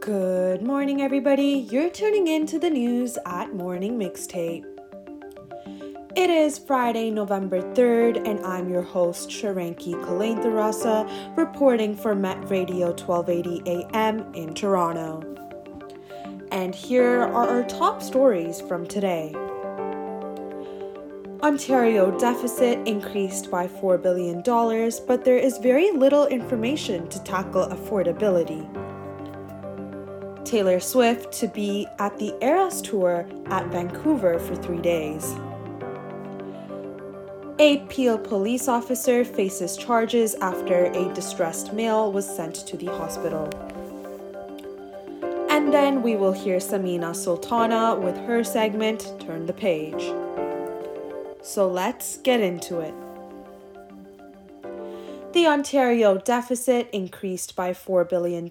Good morning, everybody. You're tuning in to the news at Morning Mixtape. It is Friday, November 3rd, and I'm your host, Shaaranki Kulenthirarasa, reporting for Met Radio 1280 AM in Toronto. And here are our top stories from today. Ontario deficit increased by $4 billion, but there is very little information to tackle affordability. Taylor Swift to be at the Eras Tour at Vancouver for 3 days. A Peel police officer faces charges after a distressed male was sent to the hospital. And then we will hear Samina Sultana with her segment, Turn the Page. So let's get into it. The Ontario deficit increased by $4 billion,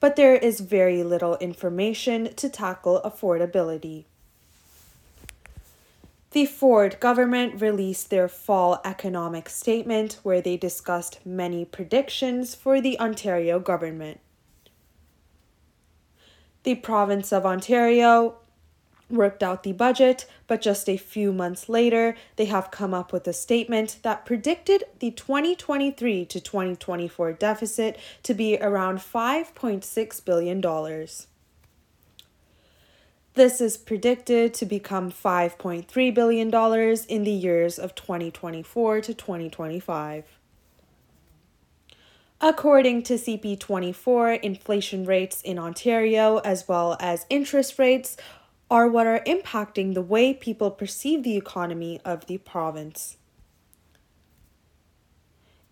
but there is very little information to tackle affordability. The Ford government released their fall economic statement where they discussed many predictions for the Ontario government. The province of Ontario worked out the budget, but just a few months later, they have come up with a statement that predicted the 2023 to 2024 deficit to be around $5.6 billion. This is predicted to become $5.3 billion in the years of 2024 to 2025. According to CP24, inflation rates in Ontario as well as interest rates are what are impacting the way people perceive the economy of the province.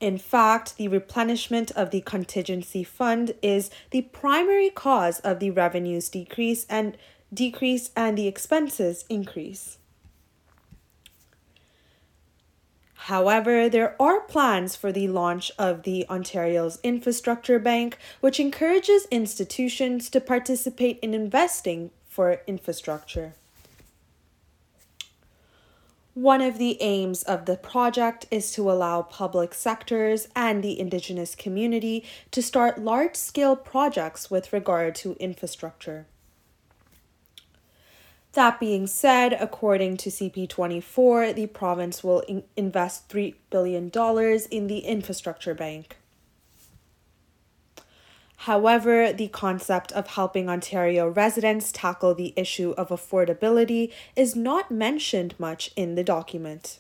In fact, the replenishment of the contingency fund is the primary cause of the revenues decrease and the expenses increase. However, there are plans for the launch of the Ontario's Infrastructure Bank, which encourages institutions to participate in investing for infrastructure. One of the aims of the project is to allow public sectors and the Indigenous community to start large-scale projects with regard to infrastructure. That being said, according to CP24, the province will invest $3 billion in the infrastructure bank. However, the concept of helping Ontario residents tackle the issue of affordability is not mentioned much in the document.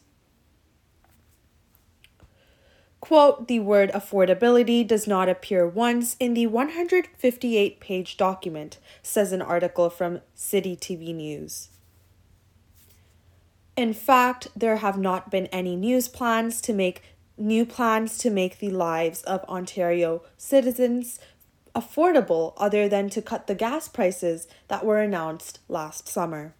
Quote, the word affordability does not appear once in the 158-page document, says an article from City TV News. In fact, there have not been any new plans to make the lives of Ontario citizens affordable other than to cut the gas prices that were announced last summer.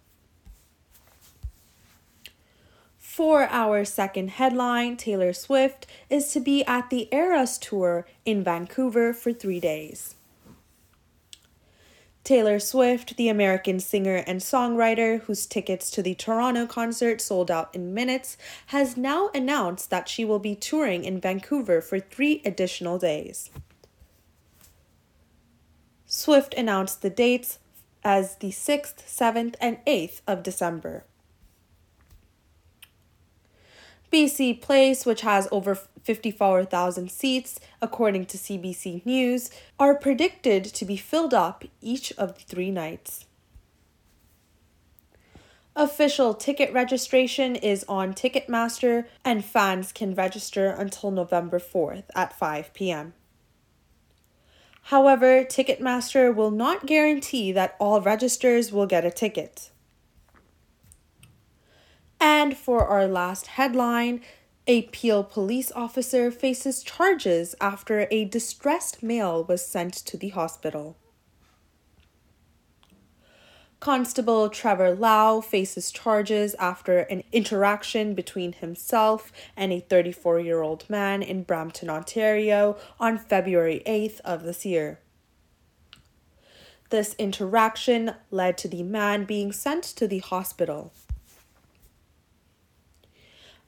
For our second headline, Taylor Swift is to be at the Eras Tour in Vancouver for 3 days. Taylor Swift, the American singer and songwriter whose tickets to the Toronto concert sold out in minutes, has now announced that she will be touring in Vancouver for 3 additional days. Swift announced the dates as the 6th, 7th, and 8th of December. BC Place, which has over 54,000 seats, according to CBC News, are predicted to be filled up each of the 3 nights. Official ticket registration is on Ticketmaster, and fans can register until November 4th at 5 p.m. However, Ticketmaster will not guarantee that all registrants will get a ticket. And for our last headline, a Peel police officer faces charges after a distressed male was sent to the hospital. Constable Trevor Lau faces charges after an interaction between himself and a 34-year-old man in Brampton, Ontario on February 8th of this year. This interaction led to the man being sent to the hospital.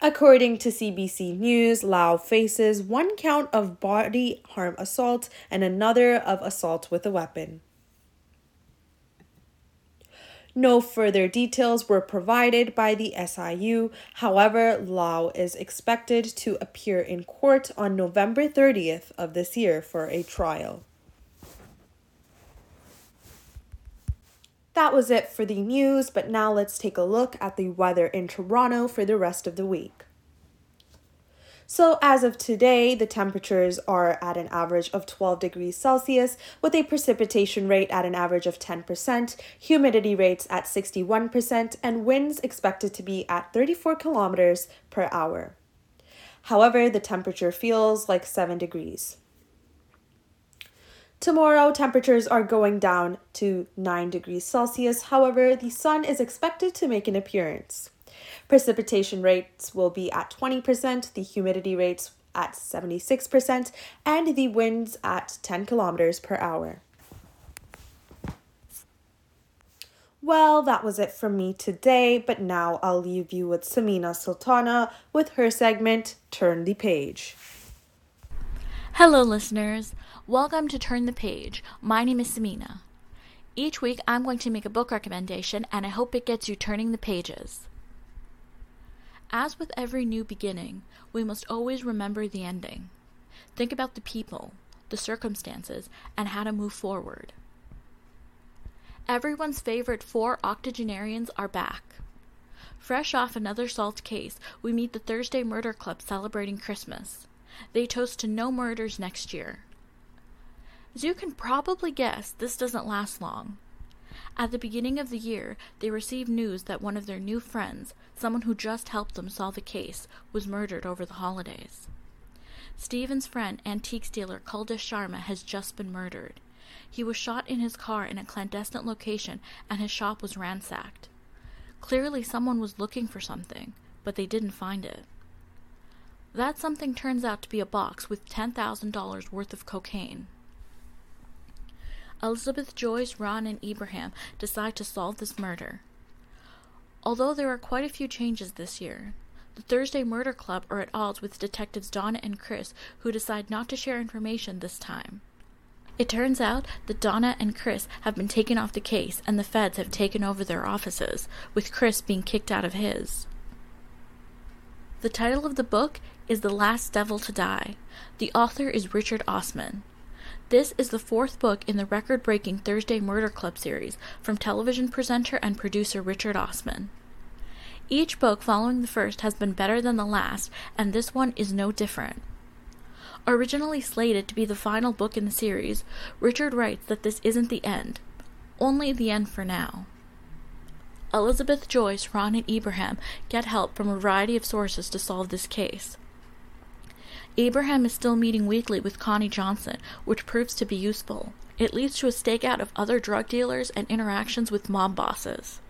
According to CBC News, Lau faces one count of body harm assault and another of assault with a weapon. No further details were provided by the SIU. However, Lau is expected to appear in court on November 30th of this year for a trial. That was it for the news, but now let's take a look at the weather in Toronto for the rest of the week. So as of today, the temperatures are at an average of 12 degrees Celsius, with a precipitation rate at an average of 10%, humidity rates at 61%, and winds expected to be at 34 kilometers per hour. However, the temperature feels like 7 degrees. Tomorrow, temperatures are going down to 9 degrees Celsius. However, the sun is expected to make an appearance. Precipitation rates will be at 20%, the humidity rates at 76%, and the winds at 10 kilometers per hour. Well, that was it from me today, but now I'll leave you with Samina Sultana with her segment, Turn the Page. Hello, listeners. Welcome to Turn the Page. My name is Samina. Each week, I'm going to make a book recommendation, and I hope it gets you turning the pages. As with every new beginning, we must always remember the ending. Think about the people, the circumstances, and how to move forward. Everyone's favorite four octogenarians are back. Fresh off another solved case, we meet the Thursday Murder Club celebrating Christmas. They toast to no murders next year. As you can probably guess, this doesn't last long. At the beginning of the year, they receive news that one of their new friends, someone who just helped them solve a case, was murdered over the holidays. Stephen's friend, antiques dealer Kuldesh Sharma, has just been murdered. He was shot in his car in a clandestine location, and his shop was ransacked. Clearly, someone was looking for something, but they didn't find it. That something turns out to be a box with $10,000 worth of cocaine. Elizabeth, Joyce, Ron, and Ibrahim decide to solve this murder. Although there are quite a few changes this year, the Thursday Murder Club are at odds with detectives Donna and Chris, who decide not to share information this time. It turns out that Donna and Chris have been taken off the case, and the feds have taken over their offices, with Chris being kicked out of his. The title of the book is The Last Devil to Die. The author is Richard Osman. This is the fourth book in the record-breaking Thursday Murder Club series from television presenter and producer Richard Osman. Each book following the first has been better than the last, and this one is no different. Originally slated to be the final book in the series, Richard writes that this isn't the end, only the end for now. Elizabeth, Joyce, Ron, and Ibrahim get help from a variety of sources to solve this case. Ibrahim is still meeting weekly with Connie Johnson, which proves to be useful. It leads to a stakeout of other drug dealers and interactions with mob bosses.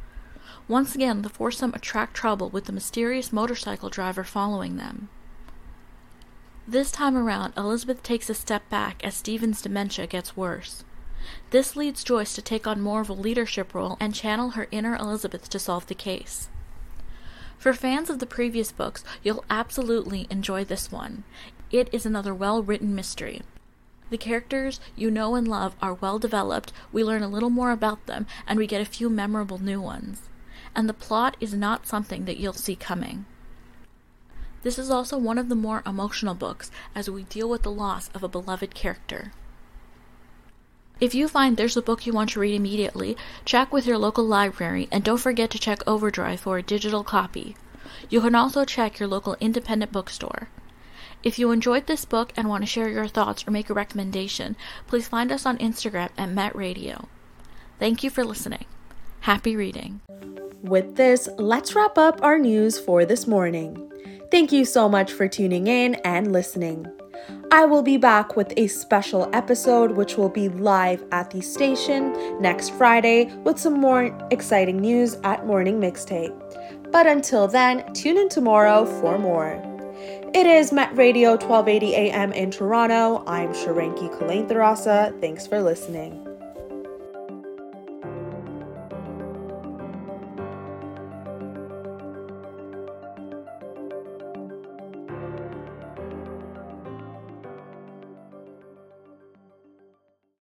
Once again, the foursome attract trouble with the mysterious motorcycle driver following them. This time around, Elizabeth takes a step back as Stephen's dementia gets worse. This leads Joyce to take on more of a leadership role and channel her inner Elizabeth to solve the case. For fans of the previous books, you'll absolutely enjoy this one. It is another well-written mystery. The characters you know and love are well-developed, we learn a little more about them, and we get a few memorable new ones. And the plot is not something that you'll see coming. This is also one of the more emotional books, as we deal with the loss of a beloved character. If you find there's a book you want to read immediately, check with your local library, and don't forget to check Overdrive for a digital copy. You can also check your local independent bookstore. If you enjoyed this book and want to share your thoughts or make a recommendation, please find us on Instagram at Met Radio. Thank you for listening. Happy reading. With this, let's wrap up our news for this morning. Thank you so much for tuning in and listening. I will be back with a special episode, which will be live at the station next Friday with some more exciting news at Morning Mixtape. But until then, tune in tomorrow for more. It is Met Radio 1280 AM in Toronto. I'm Shaaranki Kulenthirarasa. Thanks for listening.